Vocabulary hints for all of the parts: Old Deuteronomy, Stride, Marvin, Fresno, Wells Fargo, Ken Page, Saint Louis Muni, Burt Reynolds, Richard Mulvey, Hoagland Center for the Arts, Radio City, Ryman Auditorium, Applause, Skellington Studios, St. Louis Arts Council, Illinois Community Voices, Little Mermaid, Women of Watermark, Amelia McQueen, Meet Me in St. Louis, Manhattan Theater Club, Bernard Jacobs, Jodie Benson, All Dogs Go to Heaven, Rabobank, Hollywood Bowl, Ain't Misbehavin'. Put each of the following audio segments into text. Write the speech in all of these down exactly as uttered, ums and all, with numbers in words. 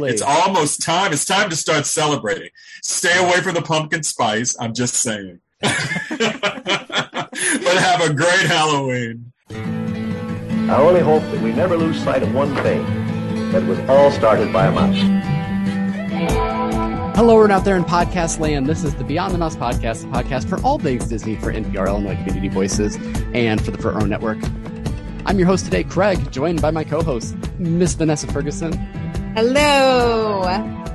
It's almost time. It's time to start celebrating. Stay away from the pumpkin spice. I'm just saying. But have a great Halloween. I only hope that we never lose sight of one thing, that it was all started by a mouse. Hello, we're out there in podcast land. This is the Beyond the Mouse podcast, the podcast for all things Disney for N P R, Illinois Community Voices, and for the Prairie Own Network. I'm your host today, Craig, joined by my co-host, Miss Vanessa Ferguson. Hello.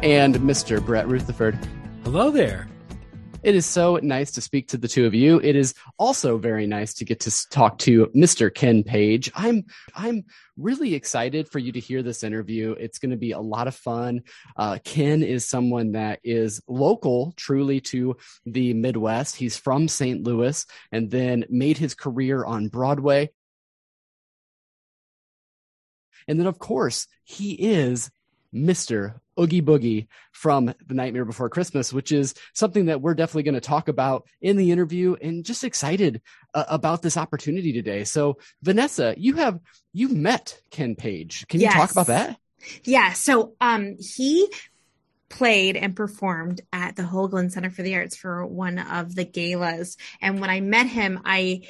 And Mister Brett Rutherford. Hello there. It is so nice to speak to the two of you. It is also very nice to get to talk to Mister Ken Page. I'm I'm really excited for you to hear this interview. It's going to be a lot of fun. Uh, Ken is someone that is local, truly, to the Midwest. He's from Saint Louis and then made his career on Broadway. And then, of course, he is Mister Oogie Boogie from The Nightmare Before Christmas, which is something that we're definitely going to talk about in the interview, and just excited uh, about this opportunity today. So, Vanessa, you have you met Ken Page. Can yes. you talk about that? Yeah. So um, he played and performed at the Hoagland Center for the Arts for one of the galas. And when I met him, I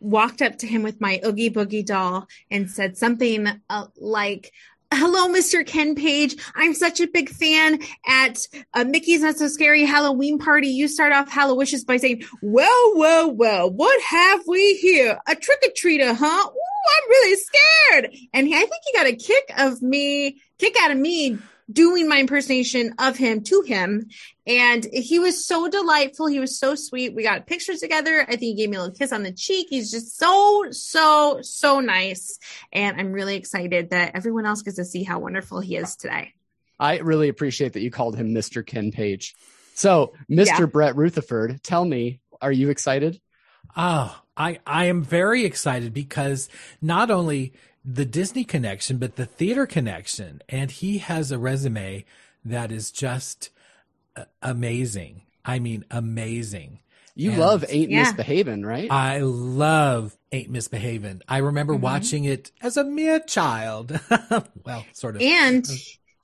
walked up to him with my Oogie Boogie doll and said something uh, like, "Hello, Mister Ken Page. I'm such a big fan at uh, Mickey's Not So Scary Halloween Party. You start off Hallowishes by saying, 'Well, well, well, what have we here? A trick-or-treater, huh? Ooh, I'm really scared.'" And he, I think he got a kick of me, kick out of me doing my impersonation of him to him. And he was so delightful. He was so sweet. We got pictures together. I think he gave me a little kiss on the cheek. He's just so, so, so nice. And I'm really excited that everyone else gets to see how wonderful he is today. I really appreciate that you called him Mister Ken Page. So, Mister Yeah. Brett Rutherford, tell me, are you excited? Oh, I, I am very excited, because not only the Disney connection, but the theater connection. And he has a resume that is just amazing. I mean, amazing. You and love Ain't yeah. Misbehavin', right? I love Ain't Misbehavin'. I remember mm-hmm. watching it as a mere child. Well, sort of. And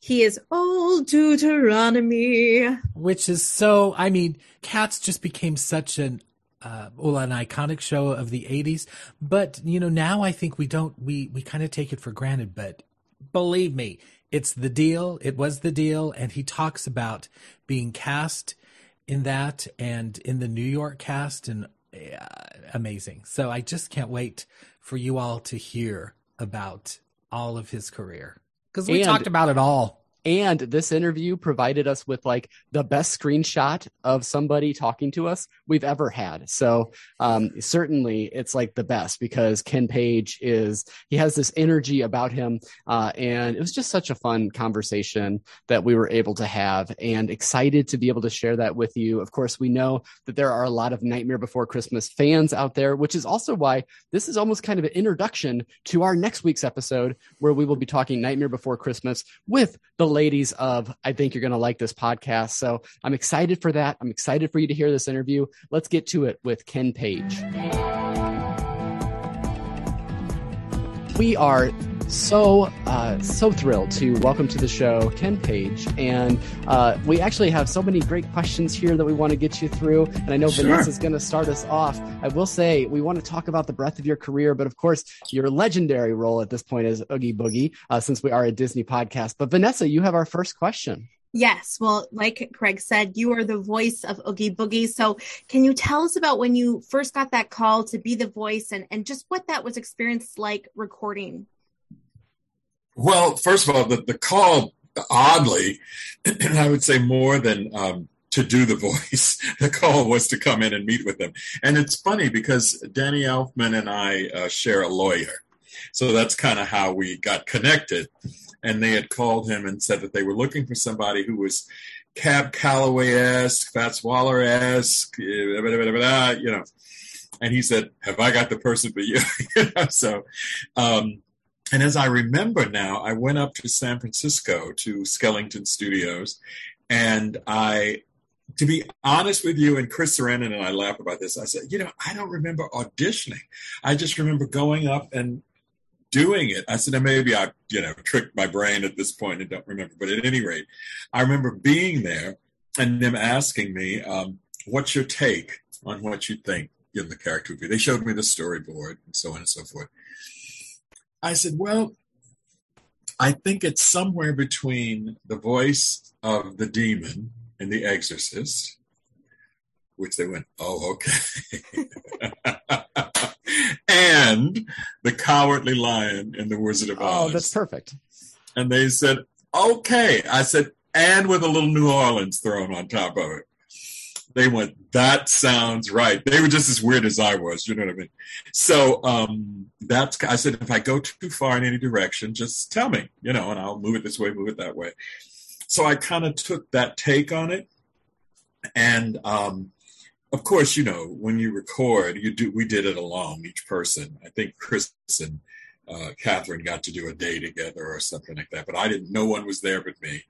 he is Old Deuteronomy. Which is so, I mean, Cats just became such an Uh, well, an iconic show of the eighties, but you know, now I think we don't, we, we kind of take it for granted, but believe me, it's the deal. It was the deal. And he talks about being cast in that and in the New York cast, and uh, amazing. So I just can't wait for you all to hear about all of his career, because we and- talked about it all. And this interview provided us with like the best screenshot of somebody talking to us we've ever had. So um, certainly it's like the best, because Ken Page is, he has this energy about him. Uh, and it was just such a fun conversation that we were able to have, and excited to be able to share that with you. Of course, we know that there are a lot of Nightmare Before Christmas fans out there, which is also why this is almost kind of an introduction to our next week's episode, where we will be talking Nightmare Before Christmas with the ladies of I Think You're Gonna Like This Podcast. So I'm excited for that. I'm excited for you to hear this interview. Let's get to it with Ken Page. We are so uh so thrilled to welcome to the show Ken Page, and uh we actually have so many great questions here that we want to get you through, and I know sure. Vanessa's going to start us off. I will say we want to talk about the breadth of your career, but of course your legendary role at this point is Oogie Boogie, uh, since we are a Disney podcast. But Vanessa, you have our first question. Yes. Well, like Craig said, you are the voice of Oogie Boogie. So can you tell us about when you first got that call to be the voice, and, and just what that was experienced like recording? Well, first of all, the, the call, oddly, and I would say more than um, to do the voice, the call was to come in and meet with them. And it's funny, because Danny Elfman and I uh, share a lawyer. So that's kind of how we got connected. And they had called him and said that they were looking for somebody who was Cab Calloway-esque, Fats Waller-esque, blah, blah, blah, blah, you know. And he said, "Have I got the person for you?" You know, so... Um, And as I remember now, I went up to San Francisco to Skellington Studios, and I, to be honest with you, and Chris Sarandon and I laugh about this, I said, you know, I don't remember auditioning. I just remember going up and doing it. I said, now maybe I, you know, tricked my brain at this point and don't remember. But at any rate, I remember being there and them asking me, um, what's your take on what you think in the character would be? They showed me the storyboard and so on and so forth. I said, well, I think it's somewhere between the voice of the demon and the exorcist, which they went, oh, okay. And the cowardly lion and the Wizard of Oz. Oh, that's perfect. And they said, okay. I said, and with a little New Orleans thrown on top of it. They went, that sounds right. They were just as weird as I was. You know what I mean? So um, that's, I said, if I go too far in any direction, just tell me, you know, and I'll move it this way, move it that way. So I kind of took that take on it. And um, of course, you know, when you record, you do, we did it alone, each person. I think Chris and uh, Catherine got to do a day together or something like that. But I didn't, no one was there but me.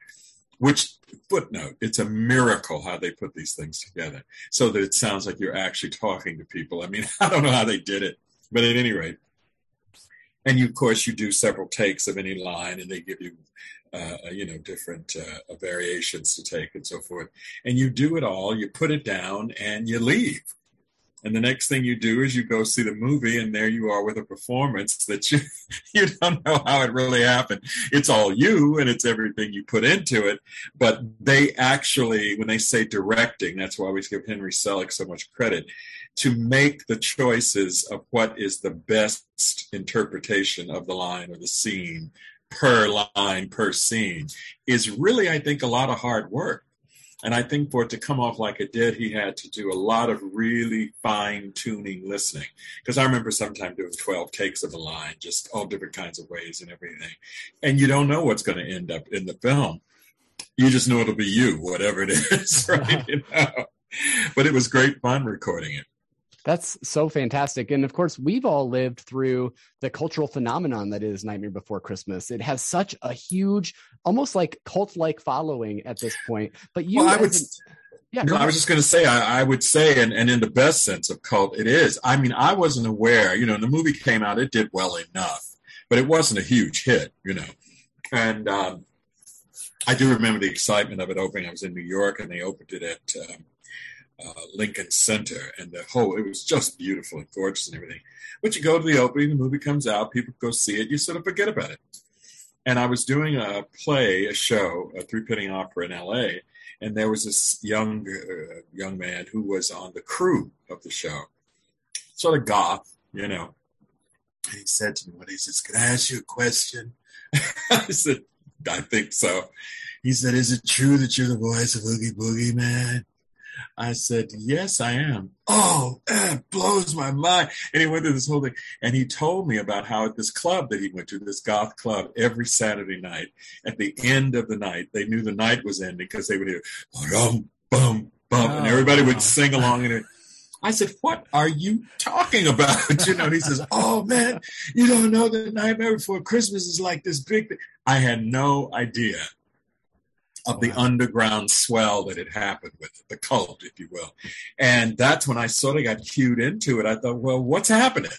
Which, footnote, it's a miracle how they put these things together so that it sounds like you're actually talking to people. I mean, I don't know how they did it, but at any rate. And, you, of course, you do several takes of any line, and they give you, uh, you know, different uh, variations to take and so forth. And you do it all, you put it down, and you leave. And the next thing you do is you go see the movie, and there you are with a performance that you you don't know how it really happened. It's all you, and it's everything you put into it. But they actually, when they say directing, that's why we give Henry Selick so much credit, to make the choices of what is the best interpretation of the line or the scene, per line, per scene, is really, I think, a lot of hard work. And I think for it to come off like it did, he had to do a lot of really fine-tuning listening. Because I remember sometime doing twelve takes of a line, just all different kinds of ways and everything. And you don't know what's going to end up in the film. You just know it'll be you, whatever it is, right? You know? But it was great fun recording it. That's so fantastic. And of course, we've all lived through the cultural phenomenon that is Nightmare Before Christmas. It has such a huge, almost like cult-like following at this point. But you, well, I would, an, yeah, no, I was just going to say, I, I would say, and, and in the best sense of cult, it is. I mean, I wasn't aware, you know, when the movie came out, it did well enough, but it wasn't a huge hit, you know. And um, I do remember the excitement of it opening. I was in New York and they opened it at, um, Uh, Lincoln Center, and the whole, it was just beautiful and gorgeous and everything. But you go to the opening, the movie comes out, people go see it, you sort of forget about it. And I was doing a play, a show, a three-penny opera in L A, and there was this young uh, young man who was on the crew of the show, sort of goth, you know. And he said to me, "What?" He says, "Can I ask you a question?" I said, "I think so." He said, "Is it true that you're the voice of Oogie Boogie, man?" I said, "Yes, I am." "Oh, it blows my mind." And he went through this whole thing. And he told me about how at this club that he went to, this goth club, every Saturday night, at the end of the night, they knew the night was ending because they would hear, bum, bum, bum. Oh, and everybody wow. would sing along. And I said, "What are you talking about?" You know, and he says, "Oh, man, you don't know that Nightmare Before Christmas is like this big thing." I had no idea of the wow. underground swell that had happened with it, the cult, if you will. And that's when I sort of got cued into it. I thought, well, what's happening?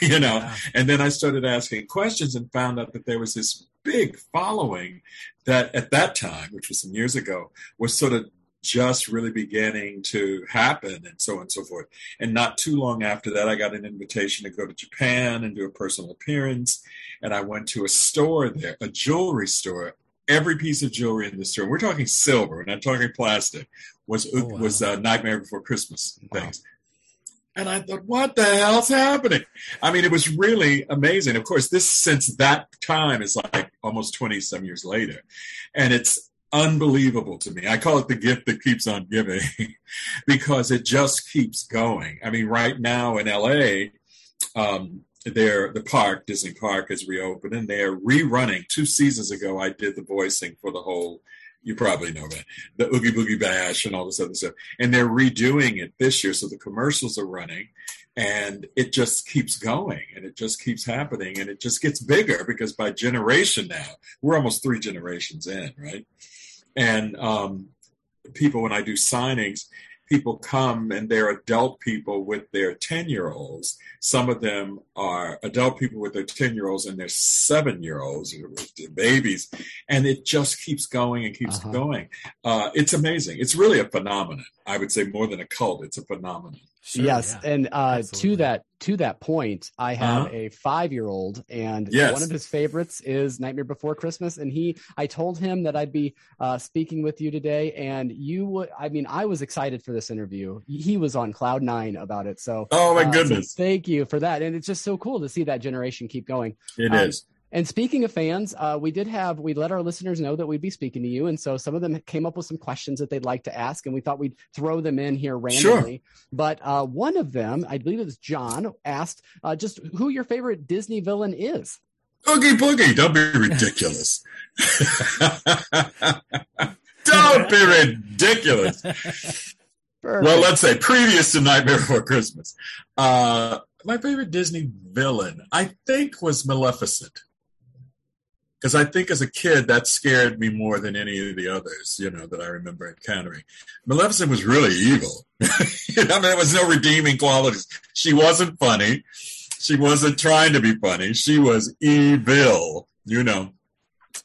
you know, wow. And then I started asking questions and found out that there was this big following that at that time, which was some years ago, was sort of just really beginning to happen and so on and so forth. And not too long after that, I got an invitation to go to Japan and do a personal appearance. And I went to a store there, a jewelry store. Every piece of jewelry in the store, we're talking silver, we're not talking plastic, was oh, wow. was uh, Nightmare Before Christmas and things. Wow. And I thought, what the hell's happening? I mean, it was really amazing. Of course, this since that time is like almost twenty-some years later. And it's unbelievable to me. I call it the gift that keeps on giving because it just keeps going. I mean, right now in L A, um, There, the park, Disney Park, has reopened, and they're rerunning. Two seasons ago, I did the voicing for the whole, you probably know that, the Oogie Boogie Bash and all this other stuff. And they're redoing it this year, so the commercials are running, and it just keeps going, and it just keeps happening, and it just gets bigger, because by generation now, we're almost three generations in, right? And um, people, when I do signings, people come and they're adult people with their ten-year-olds. Some of them are adult people with their ten-year-olds and their seven-year-olds, their babies. And it just keeps going and keeps uh-huh. going. Uh, it's amazing. It's really a phenomenon. I would say more than a cult. It's a phenomenon. Sure, yes. Yeah. And uh, to that to that point, I have uh-huh. a five-year-old, and yes. one of his favorites is Nightmare Before Christmas. And he, I told him that I'd be uh, speaking with you today, and you would. I mean, I was excited for this interview. He was on cloud nine about it. So, oh my uh, goodness! So thank you for that, and it's just so cool to see that generation keep going. It um, is. And speaking of fans, uh, we did have, we let our listeners know that we'd be speaking to you. And so some of them came up with some questions that they'd like to ask, and we thought we'd throw them in here randomly. Sure. But uh, one of them, I believe it was John, asked uh, just who your favorite Disney villain is. Oogie Boogie, don't be ridiculous. Don't be ridiculous. Perfect. Well, let's say previous to Nightmare Before Christmas. Uh, my favorite Disney villain, I think, was Maleficent. Because I think as a kid, that scared me more than any of the others, you know, that I remember encountering. Maleficent was really evil. You know, I mean, there was no redeeming qualities. She wasn't funny. She wasn't trying to be funny. She was evil, you know.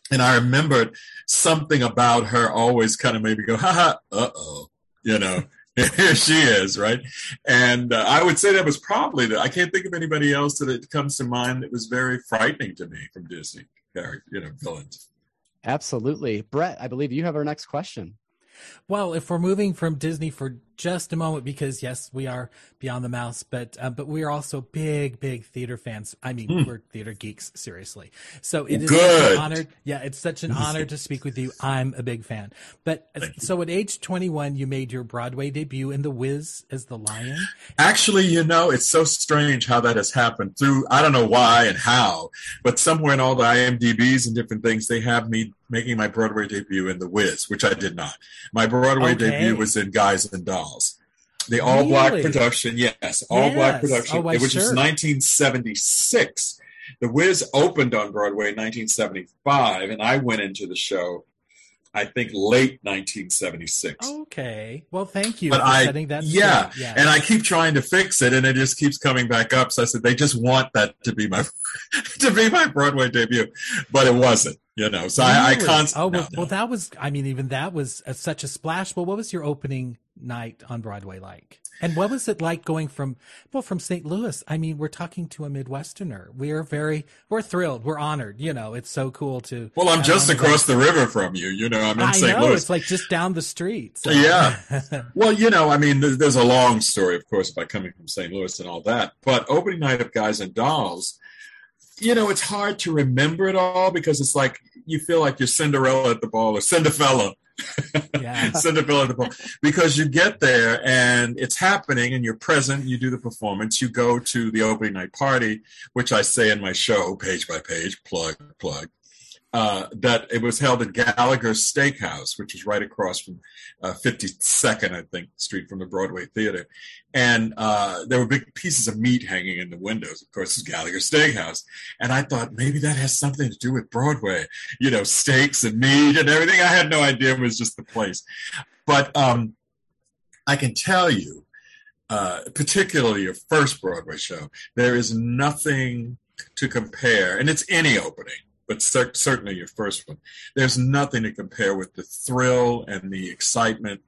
And I remembered something about her always kind of made me go, ha-ha, uh-oh, you know. Here she is, right? And uh, I would say that was probably, the, I can't think of anybody else that comes to mind that was very frightening to me from Disney. You know, villains. Absolutely. Brett, I believe you have our next question. Well, if we're moving from Disney for just a moment, because yes, we are Beyond the Mouse, but uh, but we are also big, big theater fans. I mean, mm. we're theater geeks, seriously. So it is Good. Such an honor. Yeah, it's such an honor to speak with you. I'm a big fan. But Thank so you. At age twenty-one, you made your Broadway debut in The Wiz as the Lion. Actually, you know, it's so strange how that has happened through, I don't know why and how, but somewhere in all the I M D Bs and different things, they have me making my Broadway debut in The Wiz, which I did not. My Broadway okay. debut was in Guys and Dolls. The all-black really? production, yes, all-black yes. production, oh, which sure. is nineteen seventy-six. The Wiz opened on Broadway in nineteen seventy-five, and I went into the show, I think, late nineteen seventy-six. Okay. Well, thank you but for I, setting that yeah, yeah, and I keep trying to fix it, and it just keeps coming back up. So I said, they just want that to be my to be my Broadway debut, but it wasn't. You know, so really? I, I constantly. Oh, well, no, no. well, that was, I mean, even that was a, such a splash. Well, what was your opening night on Broadway like? And what was it like going from, well, from Saint Louis? I mean, we're talking to a Midwesterner. We're very, we're thrilled. We're honored. You know, it's so cool to. Well, I'm just across the river from you. You know, I'm in Saint Louis. It's like just down the street. So. Yeah. Well, you know, I mean, there's, there's a long story, of course, about coming from Saint Louis and all that. But opening night of Guys and Dolls, you know, it's hard to remember it all because it's like, you feel like you're Cinderella at the ball or Cinderfella. Yeah. Cinderella at the ball. Because you get there and it's happening and you're present, you do the performance, you go to the opening night party, which I say in my show, page by page, plug, plug, uh, that it was held at Gallagher's Steakhouse, which is right across from uh, fifty-second, I think, Street from the Broadway Theater. And uh, there were big pieces of meat hanging in the windows. Of course, it's Gallagher's Steakhouse. And I thought maybe that has something to do with Broadway, you know, steaks and meat and everything. I had no idea it was just the place. But um, I can tell you, uh, particularly your first Broadway show, there is nothing to compare. And it's any opening, but cer- certainly your first one. There's nothing to compare with the thrill and the excitement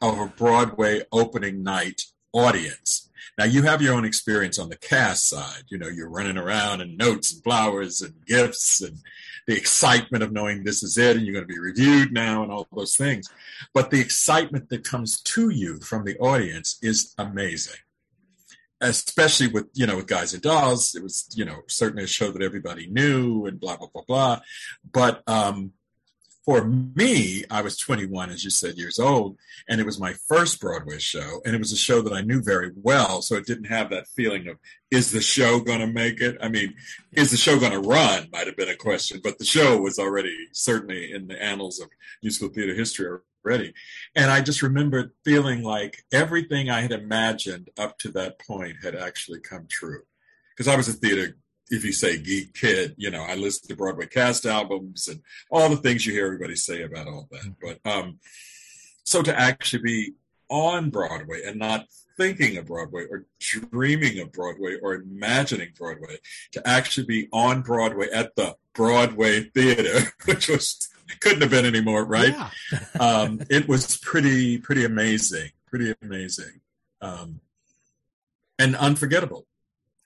of a Broadway opening night audience. Now, you have your own experience on the cast side. You know, you're running around and notes and flowers and gifts and the excitement of knowing this is it and you're going to be reviewed now and all those things. But the excitement that comes to you from the audience is amazing. Especially with, you know, with Guys and Dolls, it was, you know, certainly a show that everybody knew and blah, blah, blah, blah. But um, for me, I was twenty-one, as you said, years old, and it was my first Broadway show, and it was a show that I knew very well, so it didn't have that feeling of, is the show going to make it? I mean, is the show going to run? Might have been a question, but the show was already certainly in the annals of musical theater history ready. And I just remembered feeling like everything I had imagined up to that point had actually come true. Because I was a theater, if you say geek kid, you know, I listened to Broadway cast albums and all the things you hear everybody say about all that. But um, so to actually be on Broadway and not thinking of Broadway or dreaming of Broadway or imagining Broadway to actually be on Broadway at the Broadway Theater, which was couldn't have been anymore, right? Yeah. um, it was pretty, pretty amazing, pretty amazing, um, and unforgettable.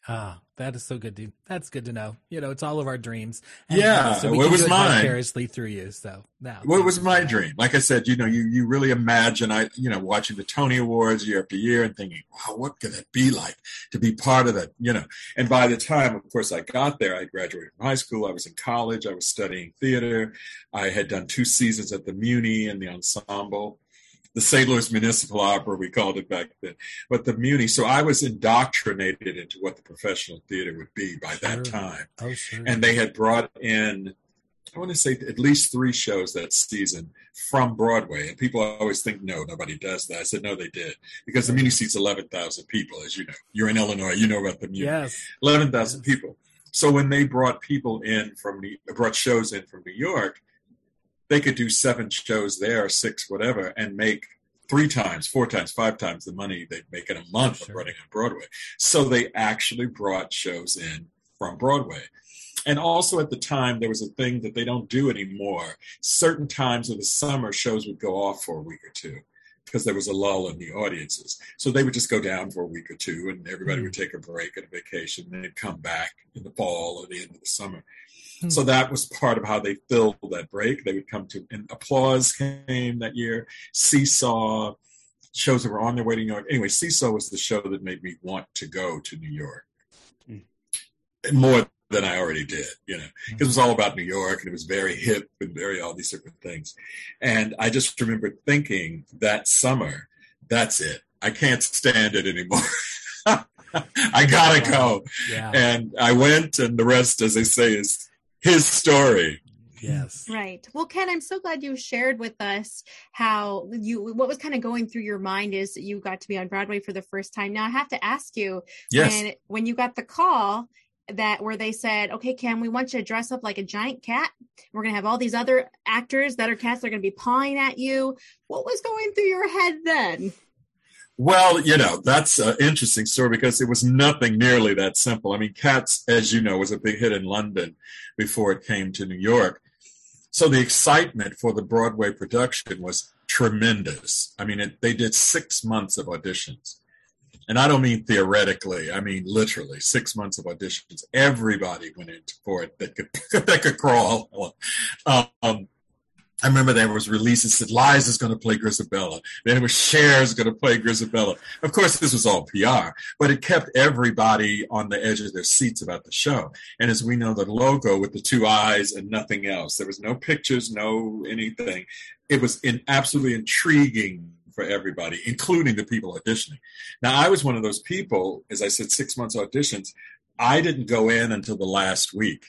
Ah, that is so good, dude. That's good to know. You know, it's all of our dreams. And, yeah, uh, so we well, can it was do it mine. Vicariously through you. So now, well, it was my that. dream. Like I said, you know, you you really imagine, I you know, watching the Tony Awards year after year and thinking, wow, what could that be like to be part of that? You know, and by the time, of course, I got there, I graduated from high school. I was in college. I was studying theater. I had done two seasons at the Muni and the ensemble. The Saint Louis Municipal Opera, we called it back then, but the Muni. So I was indoctrinated into what the professional theater would be by that sure. time. Oh, sure. And they had brought in, I want to say, at least three shows that season from Broadway. And people always think, no, nobody does that. I said, no, they did. Because the Muni seats eleven thousand people, as you know. You're in Illinois. You know about the Muni. Yes. eleven thousand yes. people. So when they brought people in from New, brought shows in from New York, they could do seven shows there, six, whatever, and make three times, four times, five times the money they'd make in a month sure. of running on Broadway. So they actually brought shows in from Broadway. And also at the time, there was a thing that they don't do anymore. Certain times of the summer, shows would go off for a week or two because there was a lull in the audiences. So they would just go down for a week or two, and everybody mm-hmm. would take a break and a vacation, and they'd come back in the fall or the end of the summer. So that was part of how they filled that break. They would come to, and Applause came that year. Seesaw, shows that were on their way to New York. Anyway, Seesaw was the show that made me want to go to New York. Mm. More than I already did, you know, because mm. it was all about New York, and it was very hip and very all these different things. And I just remember thinking that summer, that's it. I can't stand it anymore. I got to yeah. go. Yeah. And I went, and the rest, as they say, is his story. Yes. Right. Well, Ken, I'm so glad you shared with us how you, what was kind of going through your mind is that you got to be on Broadway for the first time. Now I have to ask you, yes. when, when you got the call that where they said, okay, Ken, we want you to dress up like a giant cat. We're going to have all these other actors that are cats. They're going to be pawing at you. What was going through your head then? Well, you know, that's an interesting story because it was nothing nearly that simple. I mean, Cats, as you know, was a big hit in London before it came to New York. So the excitement for the Broadway production was tremendous. I mean, it, they did six months of auditions. And I don't mean theoretically. I mean, literally, six months of auditions. Everybody went in for it that could, that could crawl. Um I remember there was releases that Liza's going to play Grizabella. Then it was Cher's going to play Grizabella. Of course, this was all P R, but it kept everybody on the edge of their seats about the show. And as we know, the logo with the two eyes and nothing else. There was no pictures, no anything. It was in, absolutely intriguing for everybody, including the people auditioning. Now, I was one of those people, as I said, six months auditions. I didn't go in until the last week.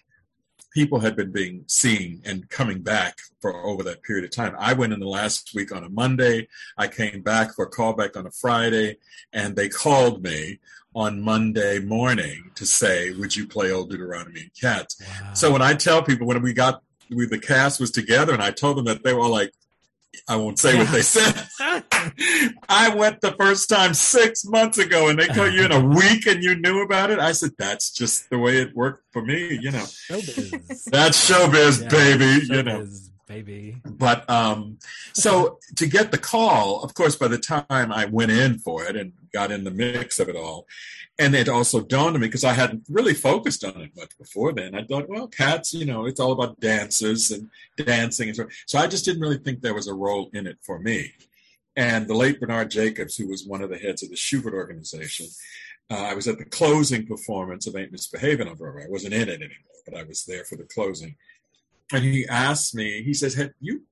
People had been being seen and coming back for over that period of time. I went in the last week on a Monday. I came back for a callback on a Friday, and they called me on Monday morning to say, would you play Old Deuteronomy and Cats? Wow. So when I tell people, when we got, we, the cast was together, and I told them that, they were like, I won't say yeah. what they said. I went the first time six months ago, and they call you in a week and you knew about it. I said, that's just the way it worked for me. You know, showbiz. That's showbiz, yeah, baby. Showbiz, you know, baby. But um, so to get the call, of course, by the time I went in for it and got in the mix of it all, and it also dawned on me because I hadn't really focused on it much before then. I thought, well, Cats, you know, it's all about dancers and dancing. And so, so I just didn't really think there was a role in it for me. And the late Bernard Jacobs, who was one of the heads of the Schubert organization, uh, I was at the closing performance of Ain't Misbehavin' on Broadway. I wasn't in it anymore, but I was there for the closing. And he asked me, he says, have you,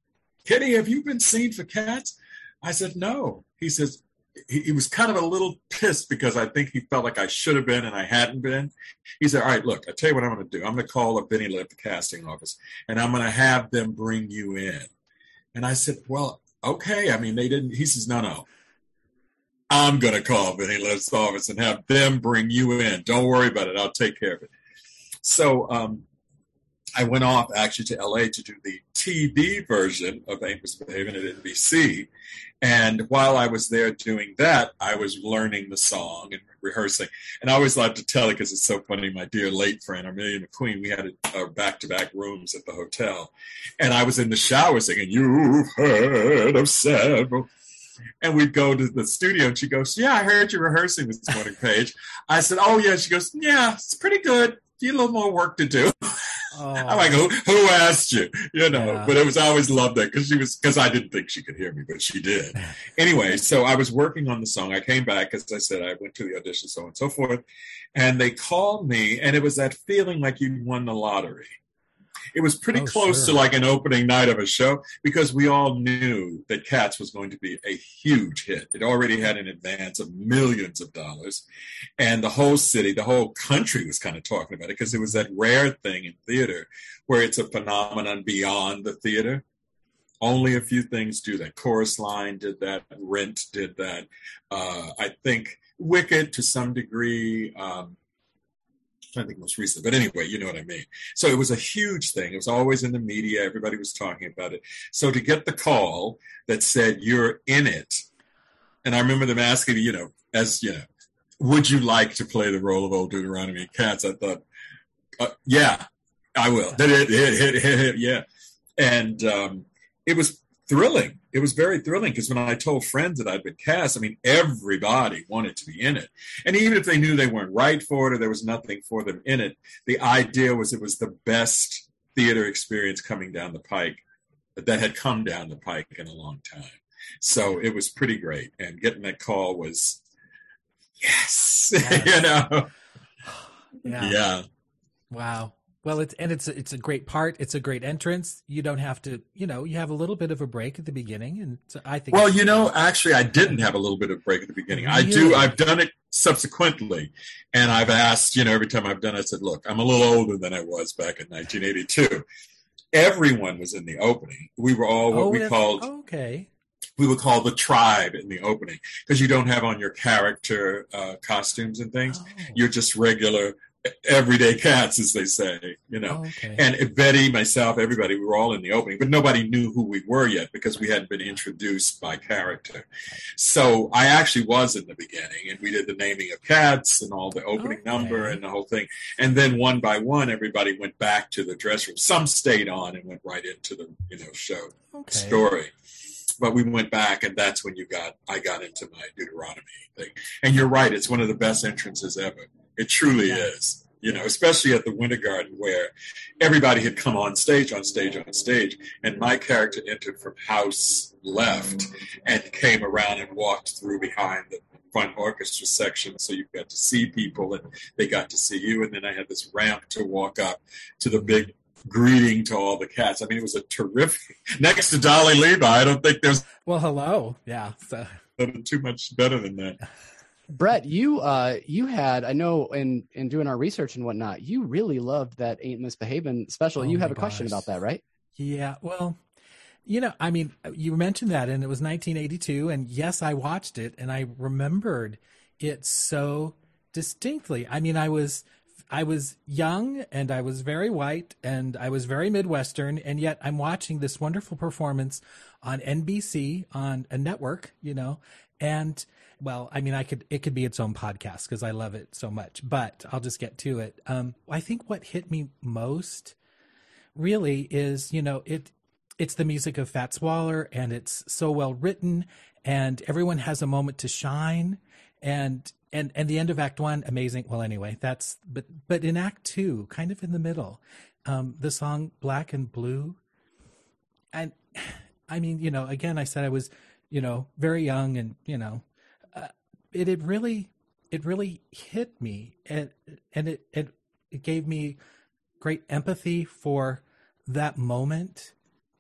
Kenny, have you been seen for Cats? I said, no. He says, He, he was kind of a little pissed because I think he felt like I should have been and I hadn't been. He said, all right, look, I'll tell you what I'm going to do. I'm going to call up Benny Lipp, the casting office, and I'm going to have them bring you in. And I said, well, okay. I mean, they didn't. He says, no, no. I'm going to call Benny Lipp's office and have them bring you in. Don't worry about it. I'll take care of it. So um, I went off actually to L A to do the T V version of Ain't Misbehavin' at N B C. And while I was there doing that, I was learning the song and rehearsing. And I always like to tell it because it's so funny. My dear late friend, Amelia McQueen, we had our back-to-back rooms at the hotel. And I was in the shower singing, "You've heard of several." And we'd go to the studio, and she goes, "Yeah, I heard you rehearsing this morning, Paige." I said, "Oh, yeah." She goes, "Yeah, it's pretty good. You need a little more work to do." Oh. I'm like, who, who asked you? You know, yeah. But it was, I always loved that because she was, because I didn't think she could hear me, but she did. Anyway, so I was working on the song. I came back, as I said, I went to the audition, so on and so forth. And they called me, and it was that feeling like you won the lottery. It was pretty oh, close sure. to like an opening night of a show because we all knew that Cats was going to be a huge hit. It already had an advance of millions of dollars. And the whole city, the whole country was kind of talking about it because it was that rare thing in theater where it's a phenomenon beyond the theater. Only a few things do that. Chorus Line did that. Rent did that. Uh, I think Wicked to some degree. Um, I think most recent, but anyway, you know what I mean. So it was a huge thing. It was always in the media. Everybody was talking about it. So to get the call that said, "You're in it," and I remember them asking, you know, as you know, "Would you like to play the role of Old Deuteronomy and Cats?" I thought, uh, "Yeah, I will." Yeah, and um, it was thrilling. It was very thrilling because when I told friends that I'd been cast, I mean, everybody wanted to be in it. And even if they knew they weren't right for it or there was nothing for them in it, the idea was it was the best theater experience coming down the pike that had come down the pike in a long time. So it was pretty great. And getting that call was, yes, yes. you know. Yeah. yeah. Wow. Well, it's, and it's, it's a great part. It's a great entrance. You don't have to, you know, you have a little bit of a break at the beginning. And so I think. Well, you know, actually I didn't have a little bit of a break at the beginning. Really? I do. I've done it subsequently. And I've asked, you know, every time I've done it, I said, "Look, I'm a little older than I was back in nineteen eighty-two. Everyone was in the opening. We were all what oh, we called. Oh, okay. We would call the tribe in the opening because you don't have on your character uh, costumes and things. Oh. You're just regular everyday cats, as they say, you know. Oh, okay. And Betty, myself, everybody, we were all in the opening, but nobody knew who we were yet because we hadn't been introduced by character. So I actually was in the beginning, and we did the naming of Cats and all the opening okay. number and the whole thing. And then one by one, everybody went back to the dress room. Some stayed on and went right into the, you know, show okay. story. But we went back, and that's when you got I got into my Deuteronomy thing. And you're right, it's one of the best entrances ever. It truly yeah. is, you know, especially at the Winter Garden where everybody had come on stage, on stage, on stage, and my character entered from house left and came around and walked through behind the front orchestra section, so you got to see people and they got to see you, and then I had this ramp to walk up to the big greeting to all the cats. I mean, it was a terrific, next to Dolly Levi, I don't think there's... Well, hello, yeah. So. Too much better than that. Brett, you uh, you had, I know, in, in doing our research and whatnot, you really loved that Ain't Misbehavin' special. Oh, you have a gosh. question about that, right? Yeah, well, you know, I mean, you mentioned that, and it was nineteen eighty-two, and yes, I watched it, and I remembered it so distinctly. I mean, I was... I was young, and I was very white, and I was very Midwestern, and yet I'm watching this wonderful performance on N B C, on a network, you know, and, well, I mean, I could it could be its own podcast because I love it so much, but I'll just get to it. Um, I think what hit me most really is, you know, it it's the music of Fats Waller, and it's so well written, and everyone has a moment to shine, and And and the end of Act One, amazing. Well, anyway, that's but but in Act Two, kind of in the middle, um, the song "Black and Blue," and I mean, you know, again, I said I was, you know, very young, and you know, uh, it it really it really hit me, and and it, it it gave me great empathy for that moment,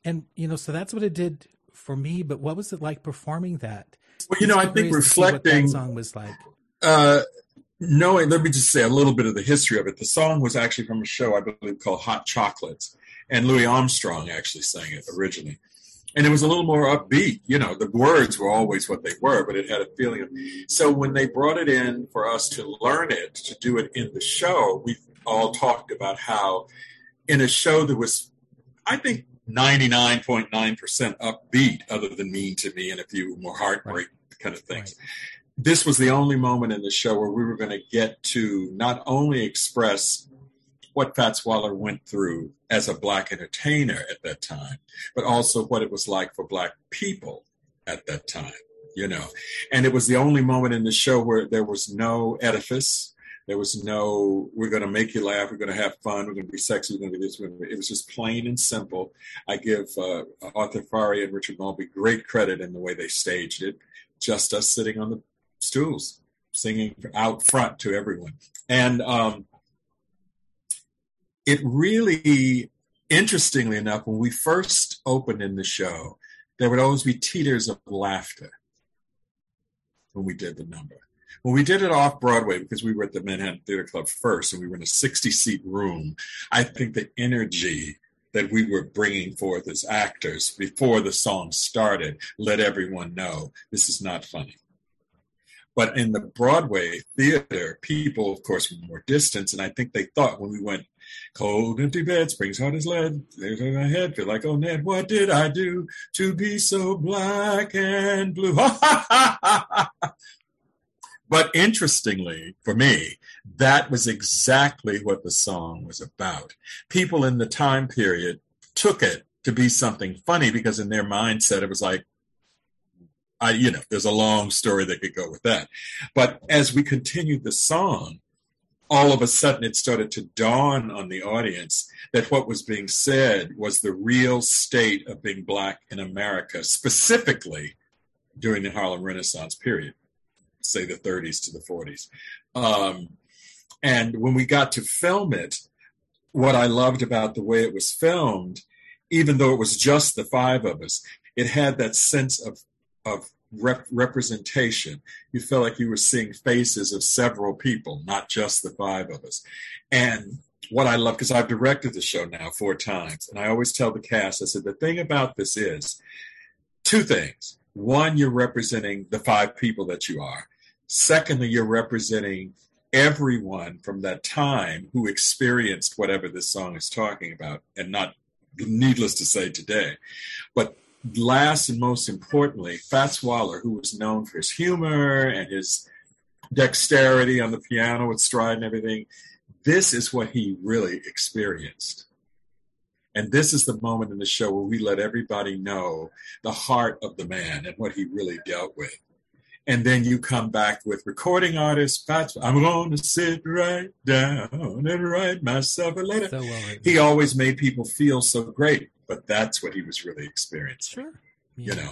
and you know, so that's what it did for me. But what was it like performing that? Well, you know, I think reflecting what that song was like. Uh, knowing, let me just say a little bit of the history of it. The song was actually from a show, I believe, called Hot Chocolates, and Louis Armstrong actually sang it originally. And it was a little more upbeat, you know, the words were always what they were, but it had a feeling of, so when they brought it in for us to learn it, to do it in the show, we all talked about how in a show that was, I think, ninety-nine point nine percent upbeat, other than Mean to Me and a few more heartbreak right. kind of things. Right. This was the only moment in the show where we were going to get to not only express what Fats Waller went through as a Black entertainer at that time, but also what it was like for Black people at that time, you know. And it was the only moment in the show where there was no edifice. There was no, we're going to make you laugh, we're going to have fun, we're going to be sexy, we're going to do this. It was just plain and simple. I give uh, Arthur Farey and Richard Mulvey great credit in the way they staged it. Just us sitting on the stools, singing out front to everyone. And um, it really, interestingly enough, when we first opened in the show, there would always be teeters of laughter when we did the number. When we did it off Broadway, because we were at the Manhattan Theater Club first and we were in a sixty-seat room, I think the energy that we were bringing forth as actors before the song started let everyone know this is not funny. But in the Broadway theater, people, of course, were more distant, and I think they thought when we went, cold, empty bed, springs hard as lead, there's in my head, feel like, oh, Ned, what did I do to be so black and blue? Ha, ha, ha, ha, ha. But interestingly, for me, that was exactly what the song was about. People in the time period took it to be something funny because in their mindset, it was like, I, you know, there's a long story that could go with that. But as we continued the song, all of a sudden it started to dawn on the audience that what was being said was the real state of being Black in America, specifically during the Harlem Renaissance period. Say the thirties to the forties. Um, and when we got to film it, what I loved about the way it was filmed, even though it was just the five of us, it had that sense of, of rep- representation. You felt like you were seeing faces of several people, not just the five of us. And what I love, because I've directed the show now four times, and I always tell the cast, I said, the thing about this is two things. One, you're representing the five people that you are. Secondly, you're representing everyone from that time who experienced whatever this song is talking about, and not needless to say today. But last and most importantly, Fats Waller, who was known for his humor and his dexterity on the piano with stride and everything, this is what he really experienced. And this is the moment in the show where we let everybody know the heart of the man and what he really dealt with. And then you come back with recording artist, Fats, I'm going to sit right down and write myself a letter. So well written. He always made people feel so great, but that's what he was really experiencing. Sure. Yeah. You know.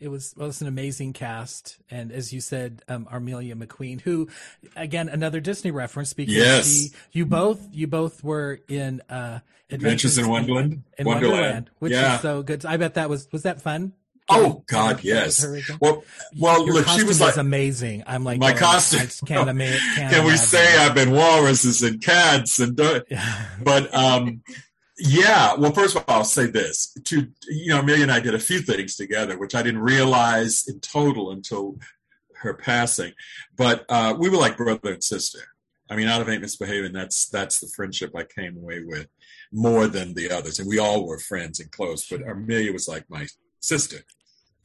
It was, well, it's an amazing cast. And as you said, um, Amelia McQueen, who, again, another Disney reference, because yes. she, you both, you both were in, uh, Adventures, Adventures in Wonderland, in Wonderland, Wonderland which yeah. is so good. I bet that was, was that fun? Oh God, yes. Well, well, look, she was like amazing. I'm like my oh, costume. I can't ama- can't Can we say I've been walruses and cats and, do- but, um, yeah. Well, first of all, I'll say this. To, you know, Amelia and I did a few things together, which I didn't realize in total until her passing. But uh, we were like brother and sister. I mean, out of Ain't Misbehavin', that's that's the friendship I came away with more than the others. And we all were friends and close. But Amelia was like my sister.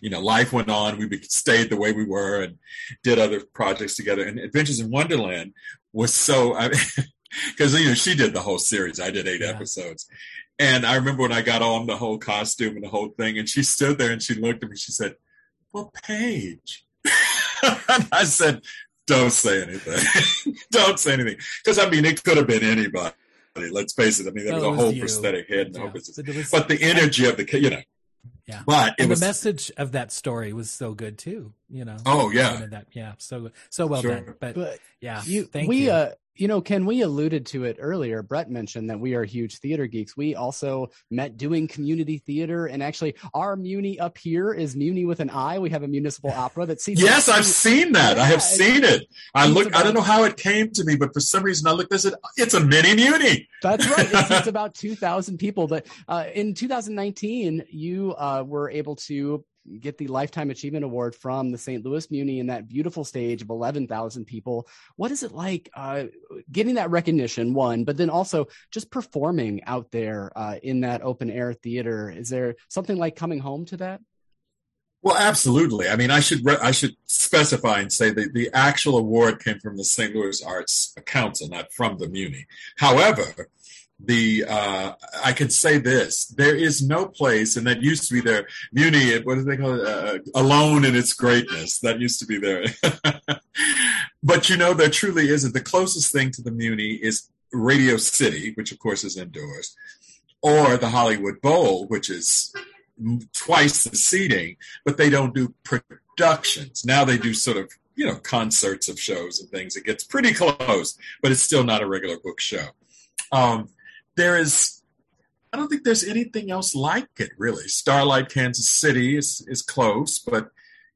You know, life went on. We stayed the way we were and did other projects together. And Adventures in Wonderland was so... I mean, because, you know, she did the whole series. I did eight yeah. episodes. And I remember when I got on the whole costume and the whole thing, and she stood there and she looked at me. She said, well, Paige. And I said, don't say anything. Don't say anything. Because, I mean, it could have been anybody. Let's face it. I mean, there was oh, a whole was prosthetic head. And yeah. whole was, but the energy of the kid, you know. Yeah. But it and was, the message of that story was so good, too. You know. Oh, yeah. That, yeah. So so well sure. done. But, but, yeah. You, thank we, you. Uh, You know, Ken, we alluded to it earlier. Brett mentioned that we are huge theater geeks. We also met doing community theater, and actually our Muni up here is Muni with an I. We have a municipal opera that sees. Yes, I've seen that. Yeah, I have seen it. I look. About, I don't know how it came to me, but for some reason I looked at it. It's a mini Muni. That's right. It seats about two thousand people. But uh, in twenty nineteen, you uh, uh, were able to get the Lifetime Achievement Award from the Saint Louis Muni in that beautiful stage of eleven thousand people. What is it like uh, getting that recognition, one, but then also just performing out there uh, in that open air theater? Is there something like coming home to that? Well, absolutely. I mean, I should re- I should specify and say that the actual award came from the Saint Louis Arts Council, not from the Muni. However, the uh, I can say this: there is no place, and that used to be their Muni. What do they call it? Uh, alone in its greatness. That used to be there. But you know, there truly isn't. The closest thing to the Muni is Radio City, which of course is indoors, or the Hollywood Bowl, which is twice the seating, but they don't do productions. Now they do sort of, you know, concerts of shows and things. It gets pretty close, but it's still not a regular book show. Um, there is, I don't think there's anything else like it, really. Starlight Kansas City is, is close, but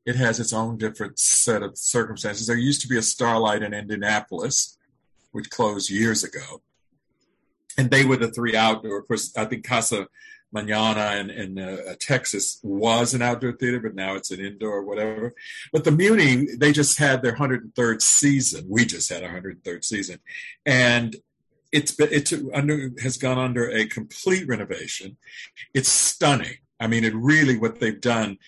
it has its own different set of circumstances. There used to be a Starlight in Indianapolis, which closed years ago. And they were the three outdoor, of course, I think Casa Manana in, in uh, Texas was an outdoor theater, but now it's an indoor or whatever. But the Muni, they just had their one hundred third season. We just had our one hundred third season. And it's been, it under, has gone under a complete renovation. It's stunning. I mean, it really, what they've done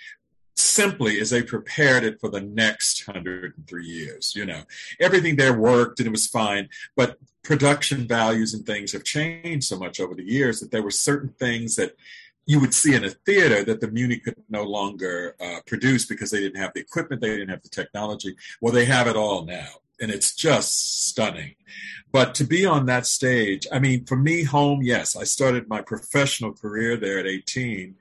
simply is they prepared it for the next one hundred three years. You know, everything there worked and it was fine, but production values and things have changed so much over the years that there were certain things that you would see in a theater that the Muni could no longer uh, produce because they didn't have the equipment, they didn't have the technology. Well, they have it all now, and it's just stunning. But to be on that stage, I mean, for me, home, yes, I started my professional career there at eighteen,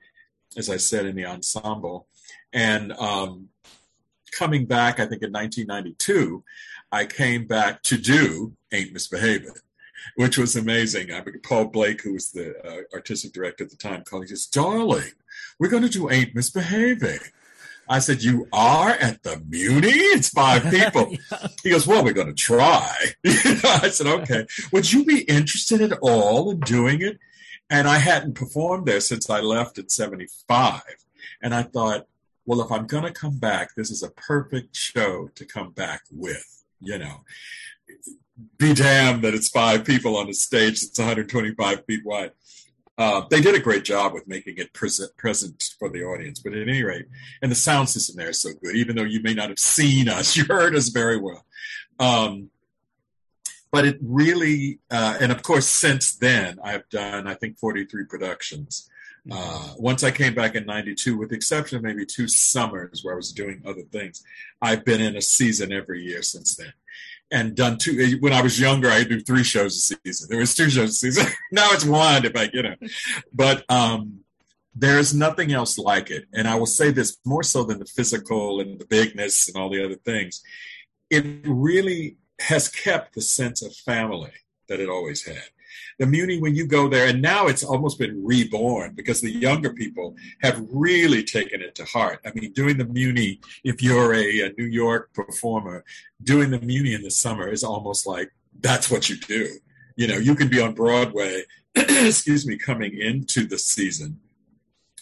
as I said, in the ensemble. And um, coming back, I think in nineteen ninety-two, I came back to do Ain't Misbehavin', which was amazing. I mean, Paul Blake, who was the uh, artistic director at the time, called me and says, "Darling, we're going to do Ain't Misbehavin'." I said, "You are at the Muni? It's five people." Yeah. He goes, "Well, we're going to try." I said, "Okay. Would you be interested at all in doing it?" And I hadn't performed there since I left in seventy-five. And I thought, well, if I'm going to come back, this is a perfect show to come back with, you know. Be damned that it's five people on a stage that's one hundred twenty-five feet wide. Uh, they did a great job with making it present, present for the audience. But at any rate, and the sound system there is so good, even though you may not have seen us, you heard us very well. Um, but it really, uh, and of course, since then, I've done, I think, forty-three productions. Uh, once I came back in ninety-two, with the exception of maybe two summers where I was doing other things, I've been in a season every year since then. And done two. When I was younger, I do three shows a season. There was two shows a season. Now it's one, if I get it. But um, there is nothing else like it. And I will say this, more so than the physical and the bigness and all the other things, it really has kept the sense of family that it always had. The Muni, when you go there, and now it's almost been reborn because the younger people have really taken it to heart. I mean, doing the Muni, if you're a, a New York performer, doing the Muni in the summer is almost like that's what you do. You know, you can be on Broadway, excuse me, coming into the season.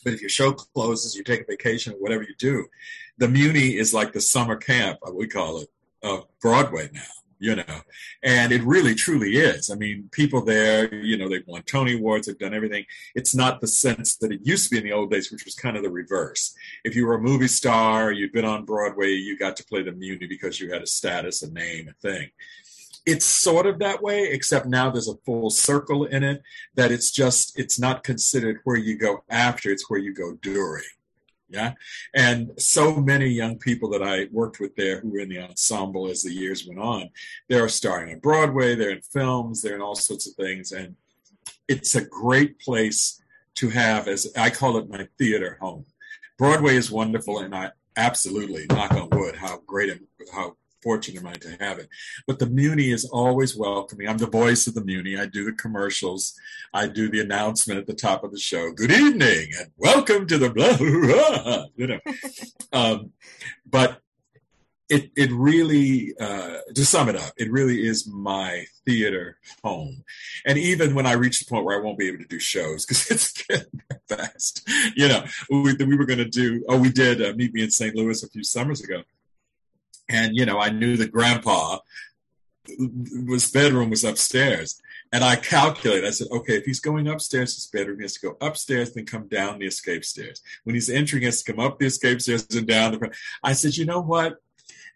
But if your show closes, you take a vacation, whatever you do, the Muni is like the summer camp, we call it, of Broadway now. You know, and it really, truly is. I mean, people there, you know, they've won Tony Awards, they've done everything. It's not the sense that it used to be in the old days, which was kind of the reverse. If you were a movie star, you'd been on Broadway, you got to play the Muni because you had a status, a name, a thing. It's sort of that way, except now there's a full circle in it that it's just, it's not considered where you go after, it's where you go during. Yeah. And so many young people that I worked with there who were in the ensemble as the years went on, they're starring on Broadway, they're in films, they're in all sorts of things. And it's a great place to have, as I call it, my theater home. Broadway is wonderful. And I absolutely, knock on wood, how great and how fortunate am I to have it. But the Muni is always welcoming. I'm the voice of the Muni. I do the commercials. I do the announcement at the top of the show. Good evening and welcome to the blah, blah, blah, you know. um, but it it really, uh, to sum it up, it really is my theater home. And even when I reach the point where I won't be able to do shows because it's getting fast, you know, we, we were going to do, oh, we did uh, Meet Me in Saint Louis a few summers ago. And, you know, I knew that Grandpa, his bedroom was upstairs. And I calculated, I said, okay, if he's going upstairs to his bedroom, he has to go upstairs, then come down the escape stairs. When he's entering, he has to come up the escape stairs and down the... I said, you know what?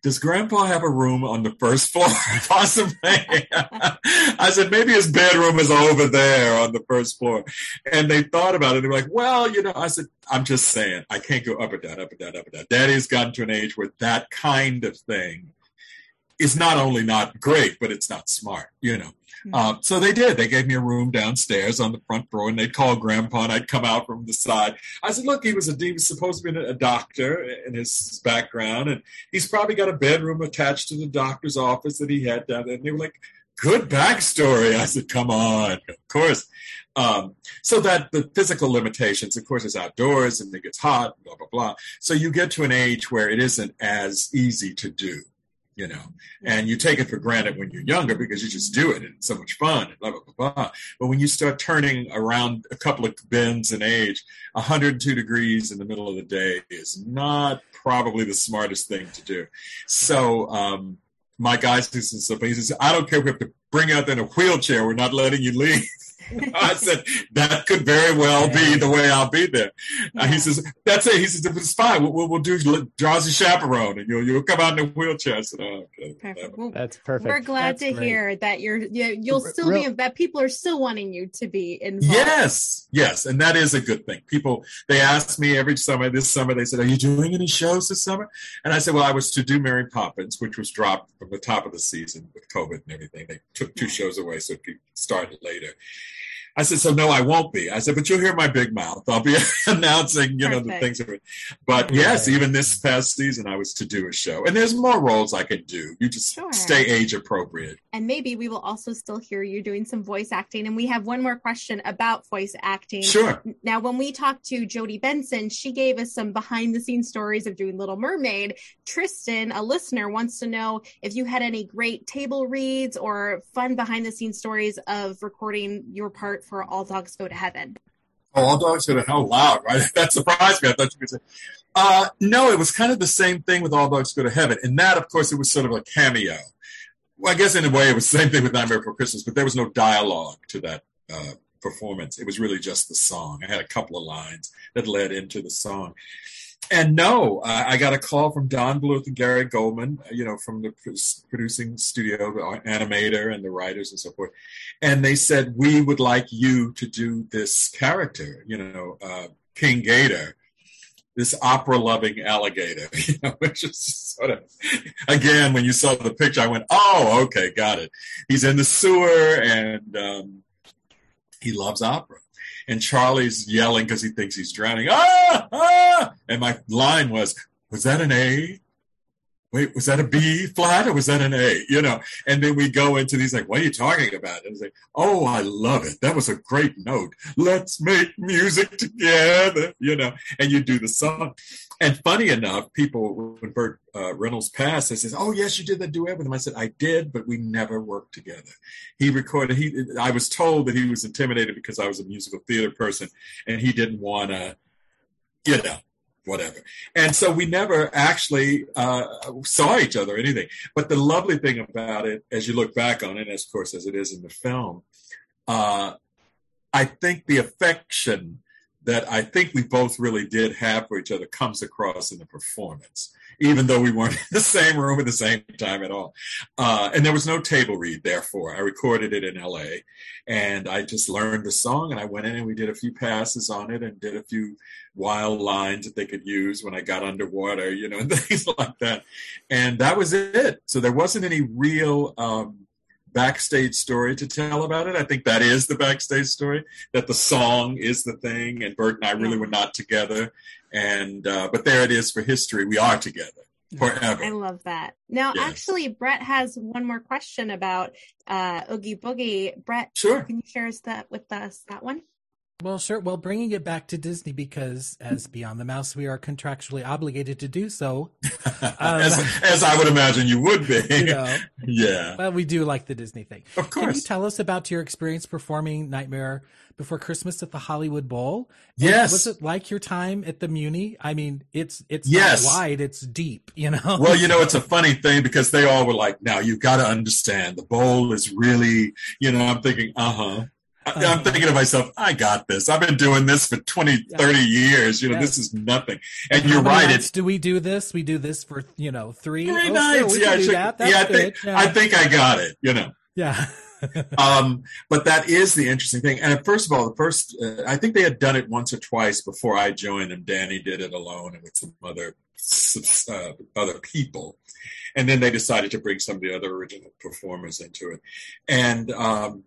Does Grandpa have a room on the first floor? Possibly. I said, maybe his bedroom is over there on the first floor. And they thought about it. They were like, well, you know, I said, I'm just saying, I can't go up and down, up and down, up and down. Daddy's gotten to an age where that kind of thing is not only not great, but it's not smart, you know. Mm-hmm. Uh, so they did. They gave me a room downstairs on the front floor, and they'd call Grandpa, and I'd come out from the side. I said, look, he was a he was supposed to be a doctor in his background, and he's probably got a bedroom attached to the doctor's office that he had down there. And they were like, good backstory. I said, come on, of course. Um, so that the physical limitations, of course, it's outdoors, and it gets hot, blah, blah, blah. So you get to an age where it isn't as easy to do. You know, and you take it for granted when you're younger because you just do it and it's so much fun and blah, blah, blah, blah. But when you start turning around a couple of bends in age, one hundred two degrees in the middle of the day is not probably the smartest thing to do. So um, my guys do some stuff. He says, I don't care if we have to bring you out there in a wheelchair. We're not letting you leave. I said, that could very well be the way I'll be there. Yeah. Uh, he says, that's it. He says, it's fine. We'll, we'll, we'll do Drowsy Chaperone, and you'll, you'll come out in a wheelchair. I said, oh, okay. Perfect. Well, that's perfect. We're glad that's to great. hear that you're, you, you'll still Real. be, that people are still wanting you to be involved. Yes, yes. And that is a good thing. People, they ask me every summer, this summer, they said, are you doing any shows this summer? And I said, well, I was to do Mary Poppins, which was dropped from the top of the season with COVID and everything. They took two shows away, so it could start later. I said, so no, I won't be. I said, but you'll hear my big mouth. I'll be announcing, you know, Perfect. the things. Of it. But yes, even this past season, I was to do a show. And there's more roles I can do. You just sure. stay age appropriate. And maybe we will also still hear you doing some voice acting. And we have one more question about voice acting. Sure. Now, when we talked to Jodie Benson, she gave us some behind the scenes stories of doing Little Mermaid. Tristan, a listener, wants to know if you had any great table reads or fun behind the scenes stories of recording your part for All Dogs Go to Heaven. Oh, All Dogs Go to Heaven. Oh, wow. Right? That surprised me. I thought you could say. Uh, no, it was kind of the same thing with All Dogs Go to Heaven. And that, of course, it was sort of a cameo. Well, I guess in a way it was the same thing with Nightmare Before Christmas, but there was no dialogue to that uh, performance. It was really just the song. I had a couple of lines that led into the song. And no, I, I got a call from Don Bluth and Gary Goldman, you know, from the producing studio, the animator and the writers and so forth. And they said, we would like you to do this character, you know, uh, King Gator, this opera-loving alligator, you know, which is sort of, again, when you saw the picture, I went, oh, okay, got it. He's in the sewer and um, he loves opera. And Charlie's yelling because he thinks he's drowning. Ah, ah! And my line was, was that an A? Wait, was that a B flat or was that an A? You know, and then we go into these like, what are you talking about? And it's like, oh, I love it. That was a great note. Let's make music together, you know, and you do the song. And funny enough, people, when Burt uh, Reynolds passed, they said, oh, yes, you did that duet with him. I said, I did, but we never worked together. He recorded, He. I was told that he was intimidated because I was a musical theater person and he didn't want to, you know, whatever. And so we never actually uh, saw each other or anything. But the lovely thing about it, as you look back on it, as of course, as it is in the film, uh, I think the affection that I think we both really did have for each other comes across in the performance, even though we weren't in the same room at the same time at all. Uh, and there was no table read, therefore. I recorded it in L A, and I just learned the song, and I went in and we did a few passes on it and did a few wild lines that they could use when I got underwater, you know, and things like that. And that was it. So there wasn't any real... Um, backstage story to tell about it. I think that is the backstage story, that the song is the thing, and Bert and I really were not together. And uh, but there it is for history. We are together forever. I love that. Now, yes. Actually, Brett has one more question about uh, Oogie Boogie. Brett, sure. Can you share us that with us, that one? Well, sure. Well, bringing it back to Disney, because as Beyond the Mouse, we are contractually obligated to do so. Um, as, as I would imagine you would be. You know, yeah. Well, we do like the Disney thing. Of course. Can you tell us about your experience performing Nightmare Before Christmas at the Hollywood Bowl? And yes. Was it like your time at the Muni? I mean, it's it's yes. not wide, it's deep, you know? Well, you know, it's a funny thing because they all were like, now you've got to understand the bowl is really, you know, I'm thinking, uh-huh. Um, I'm thinking to myself, I got this. I've been doing this for twenty, thirty years. You know, yes. this is nothing. And, and you're right. It's, do we do this? We do this for, you know, three, three oh, nights. Yeah, sure. that. yeah, I think, yeah, I think I got it, you know. Yeah. um, but that is the interesting thing. And first of all, the first, uh, I think they had done it once or twice before I joined them. Danny did it alone and with some other uh, other people. And then they decided to bring some of the other original performers into it. And, um,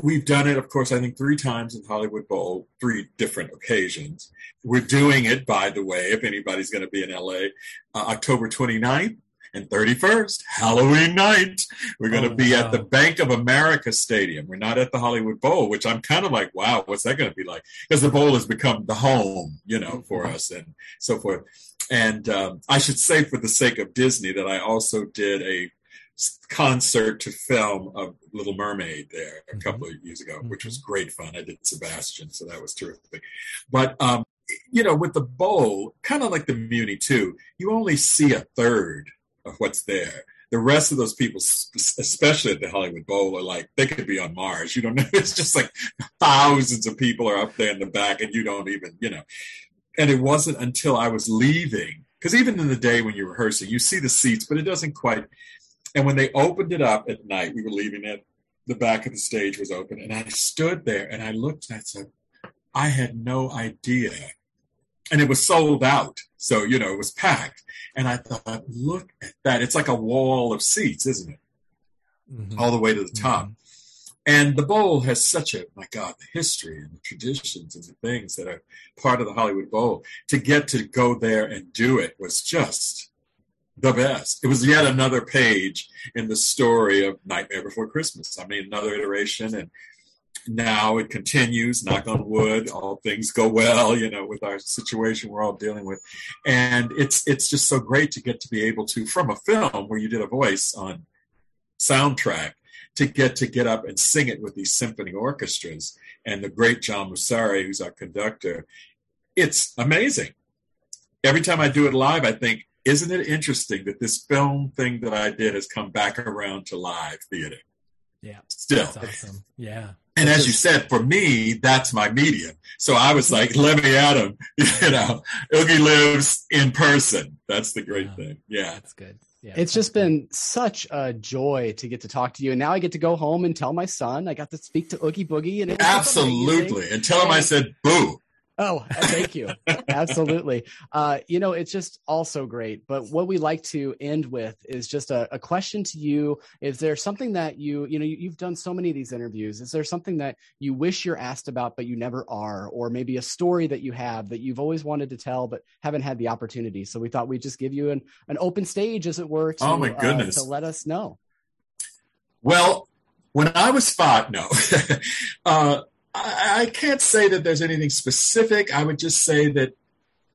we've done it, of course, I think three times in Hollywood Bowl, three different occasions. We're doing it, by the way, if anybody's going to be in L A, uh, October twenty-ninth and thirty-first, Halloween night. We're going to oh, be wow. at the Bank of America Stadium. We're not at the Hollywood Bowl, which I'm kind of like, wow, what's that going to be like? Because the Bowl has become the home, you know, for us and so forth. And um, I should say, for the sake of Disney, that I also did a concert to film of Little Mermaid there a couple of years ago, which was great fun. I did Sebastian, so that was terrific. But, um, you know, with the bowl, kind of like the Muni too, you only see a third of what's there. The rest of those people, especially at the Hollywood Bowl, are like, they could be on Mars. You don't know. It's just like thousands of people are up there in the back and you don't even, you know. And it wasn't until I was leaving, because even in the day when you're rehearsing, you see the seats, but it doesn't quite... And when they opened it up at night, we were leaving it, the back of the stage was open. And I stood there and I looked and I said, I had no idea. And it was sold out. So, you know, it was packed. And I thought, look at that. It's like a wall of seats, isn't it? Mm-hmm. All the way to the top. Mm-hmm. And the bowl has such a, my God, the history and the traditions and the things that are part of the Hollywood Bowl. To get to go there and do it was just... the best. It was yet another page in the story of Nightmare Before Christmas. I mean, another iteration, and now it continues, knock on wood, all things go well, you know, with our situation we're all dealing with. And it's it's just so great to get to be able to, from a film where you did a voice on soundtrack, to get to get up and sing it with these symphony orchestras and the great John Mussari, who's our conductor. It's amazing. Every time I do it live, I think, isn't it interesting that this film thing that I did has come back around to live theater? Yeah. Still. That's awesome. Yeah. And as you said, for me, that's my medium. So I was like, let me at him. You know, Oogie lives in person. That's the great yeah. thing. Yeah. That's good. Yeah. It's just been such a joy to get to talk to you. And now I get to go home and tell my son, I got to speak to Oogie Boogie. And absolutely. And tell him I said, boo. Oh, thank you. Absolutely. Uh, you know, it's just also great. But what we like to end with is just a, a question to you. Is there something that you, you know, you, you've done so many of these interviews. Is there something that you wish you're asked about, but you never are? Or maybe a story that you have that you've always wanted to tell, but haven't had the opportunity. So we thought we'd just give you an, an open stage, as it were, to, oh my goodness. Uh, to let us know. Well, when I was five, no. uh, I can't say that there's anything specific. I would just say that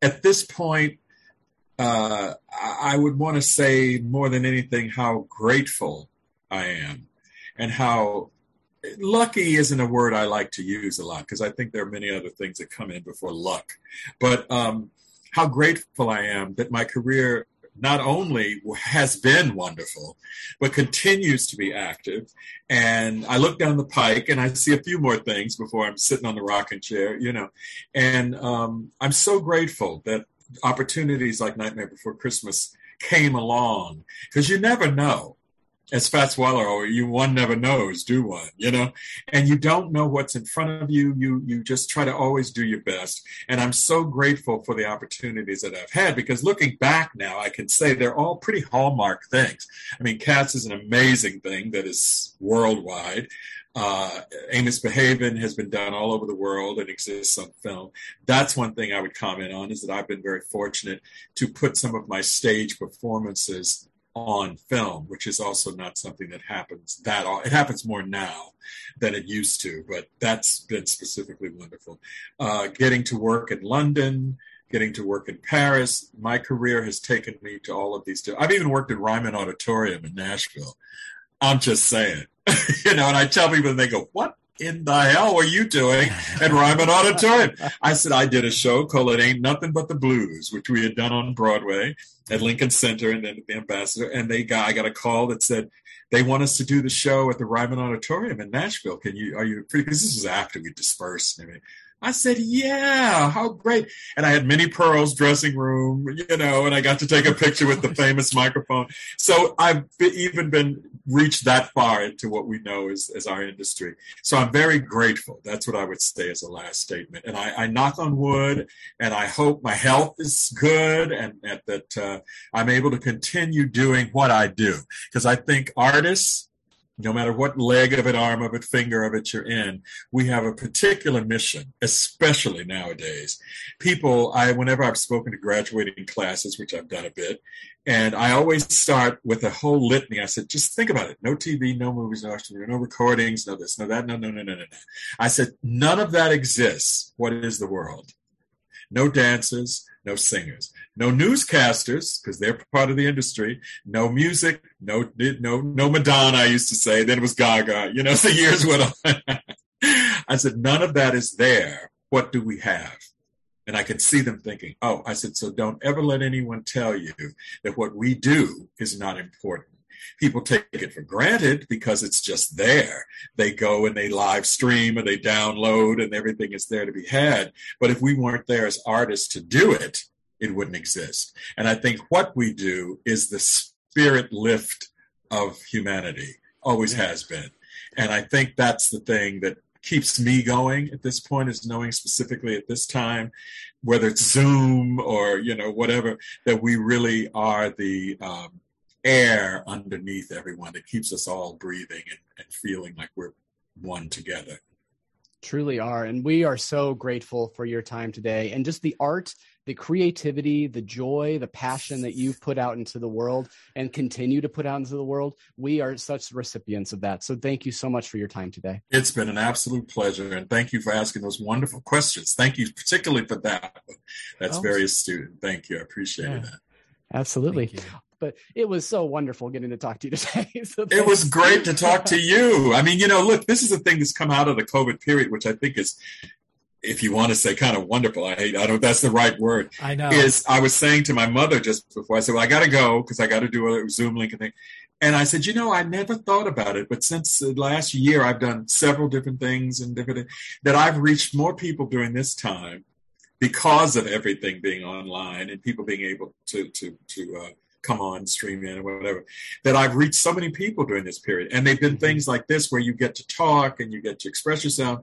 at this point, uh, I would want to say more than anything how grateful I am, and how lucky isn't a word I like to use a lot, because I think there are many other things that come in before luck. But um, how grateful I am that my career not only has been wonderful, but continues to be active. And I look down the pike and I see a few more things before I'm sitting on the rocking chair, you know. And um, I'm so grateful that opportunities like Nightmare Before Christmas came along, because you never know. As Fats Waller, or you one never knows, do one, you know? And you don't know what's in front of you. You you just try to always do your best. And I'm so grateful for the opportunities that I've had, because looking back now, I can say they're all pretty hallmark things. I mean, Cats is an amazing thing that is worldwide. Uh, Ain't Misbehavin' has been done all over the world and exists on film. That's one thing I would comment on, is that I've been very fortunate to put some of my stage performances on film, which is also not something that happens that all. It happens more now than it used to, but that's been specifically wonderful. Uh, getting to work in London, getting to work in Paris. My career has taken me to all of these. I've even worked at Ryman Auditorium in Nashville. I'm just saying, you know, and I tell people and they go, what in the hell were you doing at Ryman Auditorium? I said, I did a show called It Ain't Nothing But the Blues, which we had done on Broadway at Lincoln Center and then at the Ambassador. And they got, I got a call that said, they want us to do the show at the Ryman Auditorium in Nashville. Can you, are you, because this was after we dispersed. I mean, I said, yeah, how great. And I had Minnie Pearl's dressing room, you know, and I got to take a picture with the famous microphone. So I've even been reached that far into what we know as, as our industry. So I'm very grateful. That's what I would say as a last statement. And I, I knock on wood, and I hope my health is good, and, and that uh, I'm able to continue doing what I do. Because I think artists, no matter what leg of it, arm of it, finger of it you're in, we have a particular mission, especially nowadays. People, I whenever I've spoken to graduating classes, which I've done a bit, and I always start with a whole litany. I said, just think about it. No T V, no movies, no, no recordings, no this, no that, no, no, no, no, no. I said, none of that exists. What is the world? No dancers, no singers, no newscasters, because they're part of the industry, no music, no no no Madonna, I used to say, then it was Gaga, you know, so years went on. I said, none of that is there. What do we have? And I could see them thinking, oh, I said, so don't ever let anyone tell you that what we do is not important. People take it for granted because it's just there. They go and they live stream and they download and everything is there to be had. But if we weren't there as artists to do it, it wouldn't exist. And I think what we do is the spirit lift of humanity, always has been. And I think that's the thing that keeps me going at this point, is knowing specifically at this time, whether it's Zoom or, you know, whatever, that we really are the um, air underneath everyone that keeps us all breathing and, and feeling like we're one together. Truly are. And we are so grateful for your time today, and just the art, the creativity, the joy, the passion that you've put out into the world and continue to put out into the world. We are such recipients of that. So thank you so much for your time today. It's been an absolute pleasure. And thank you for asking those wonderful questions. Thank you particularly for that. That's oh. very astute. Thank you. I appreciate yeah. that. Absolutely. But it was so wonderful getting to talk to you today. So it was great to talk to you. I mean, you know, look, this is the thing that's come out of the COVID period, which I think is, if you want to say, kind of wonderful. I hate, I don't, that's the right word. I know. Is I was saying to my mother just before, I said, well, I got to go because I got to do a Zoom link and thing. And I said, you know, I never thought about it, but since last year, I've done several different things and different that I've reached more people during this time because of everything being online and people being able to, to, to, uh, come on, stream in, or whatever, that I've reached so many people during this period. And they've been things like this where you get to talk and you get to express yourself,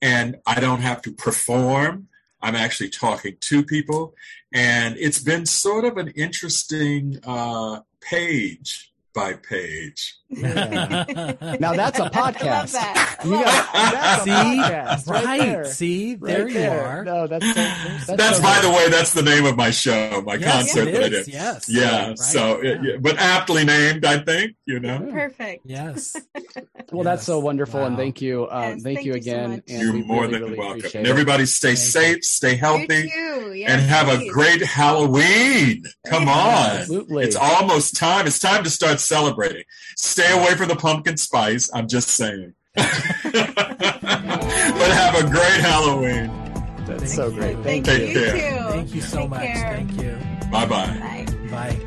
and I don't have to perform. I'm actually talking to people. And it's been sort of an interesting uh, page by page. Yeah. Now that's a podcast. I love that. I love you got, that's see, podcast right, right there. See, right there you there. Are. No, that's so, that's, that's so by good. The way, that's the name of my show, my yes, concert that I did. Yes, yeah, right. so yeah. It, yeah, but aptly named, I think. You know, perfect. Yes. Well, that's so wonderful, wow. and thank you, uh, yes, thank, thank you again. So and You're more really, than really welcome. And everybody, stay safe, you. Stay healthy, yes, and have please. a great Halloween. Come yeah, on, absolutely. It's almost time. It's time to start celebrating. Stay away from the pumpkin spice. I'm just saying. But have a great Halloween. That's Thank so you. great. Thank, Thank you. you. Take care. Too. Thank you so Take much. Care. Thank you. Bye-bye. Bye. Bye.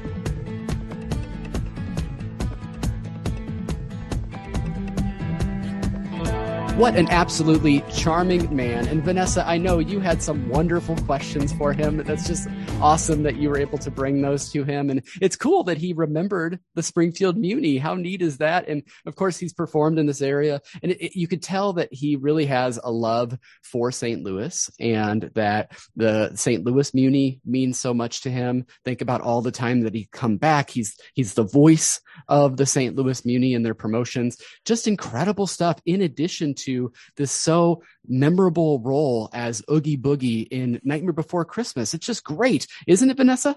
What an absolutely charming man. And Vanessa, I know you had some wonderful questions for him. That's just awesome that you were able to bring those to him. And it's cool that he remembered the Springfield Muni. How neat is that? And of course, he's performed in this area. And it, it, you could tell that he really has a love for Saint Louis, and that the Saint Louis Muni means so much to him. Think about all the time that he come back. He's, he's the voice of the Saint Louis Muni and their promotions. Just incredible stuff, in addition to to this so memorable role as Oogie Boogie in Nightmare Before Christmas. It's just great. Isn't it, Vanessa?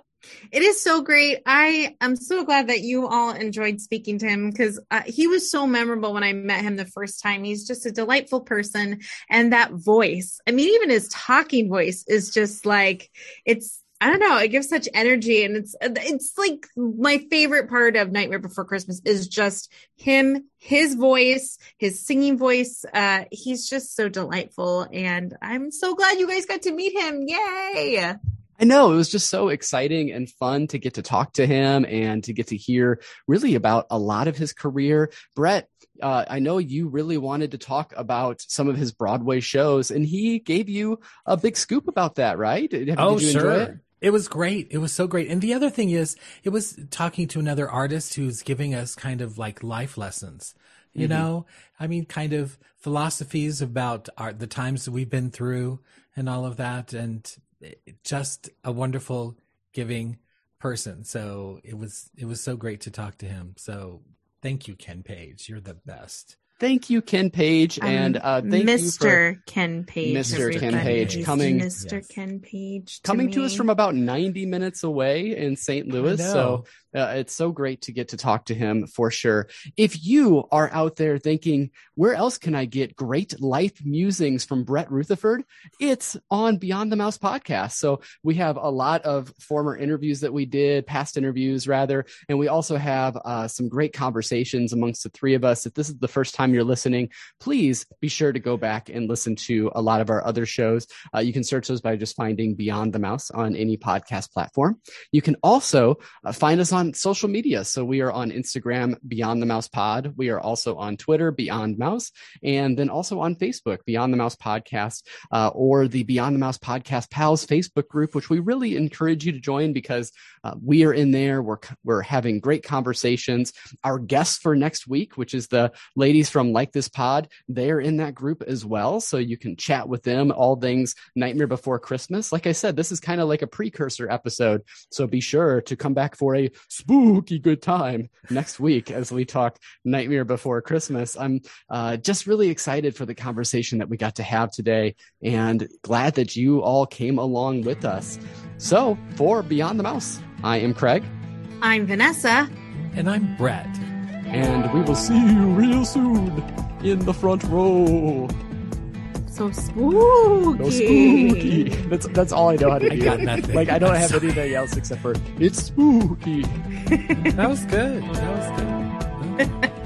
It is so great. I am so glad that you all enjoyed speaking to him, because uh, he was so memorable when I met him the first time. He's just a delightful person. And that voice, I mean, even his talking voice is just like, it's, I don't know, it gives such energy. And it's, it's like my favorite part of Nightmare Before Christmas is just him, his voice, his singing voice. Uh, he's just so delightful. And I'm so glad you guys got to meet him. Yay. I know, it was just so exciting and fun to get to talk to him and to get to hear really about a lot of his career. Brett, uh, I know you really wanted to talk about some of his Broadway shows, and he gave you a big scoop about that, right? Did, oh, did you sure. Enjoy it? It was great. It was so great. And the other thing is, it was talking to another artist who's giving us kind of like life lessons. You mm-hmm. know, I mean, kind of philosophies about our, the times that we've been through and all of that. And just a wonderful, giving person. So it was it was so great to talk to him. So thank you, Ken Page. You're the best. Thank you, Ken Page, and uh, thank Mister you, for Ken Page, Mister Ken Page, Page. coming, Mister Yes. Ken Page, to coming me. to us from about ninety minutes away in Saint Louis. So uh, it's so great to get to talk to him for sure. If you are out there thinking, where else can I get great life musings from Brett Rutherford? It's on Beyond the Mouse podcast. So we have a lot of former interviews that we did, past interviews rather, and we also have uh, some great conversations amongst the three of us. If this is the first time you're listening, please be sure to go back and listen to a lot of our other shows. Uh, you can search those by just finding Beyond the Mouse on any podcast platform. You can also uh, find us on social media. So we are on Instagram, Beyond the Mouse Pod. We are also on Twitter, Beyond Mouse, and then also on Facebook, Beyond the Mouse Podcast, uh, or the Beyond the Mouse Podcast Pals Facebook group, which we really encourage you to join, because uh, we are in there. We're, we're having great conversations. Our guests for next week, which is the ladies from From Like This Pod, they're in that group as well. So you can chat with them, all things Nightmare Before Christmas. Like I said, this is kind of like a precursor episode. So be sure to come back for a spooky good time next week as we talk Nightmare Before Christmas. I'm uh, just really excited for the conversation that we got to have today, and glad that you all came along with us. So for Beyond the Mouse, I am Craig. I'm Vanessa. And I'm Brett. And we will see you real soon in the front row. So spooky. So spooky. That's that's all I know how to do. I got nothing. Like, I don't I'm have sorry. anything else except for, it's spooky. That was good. That was good.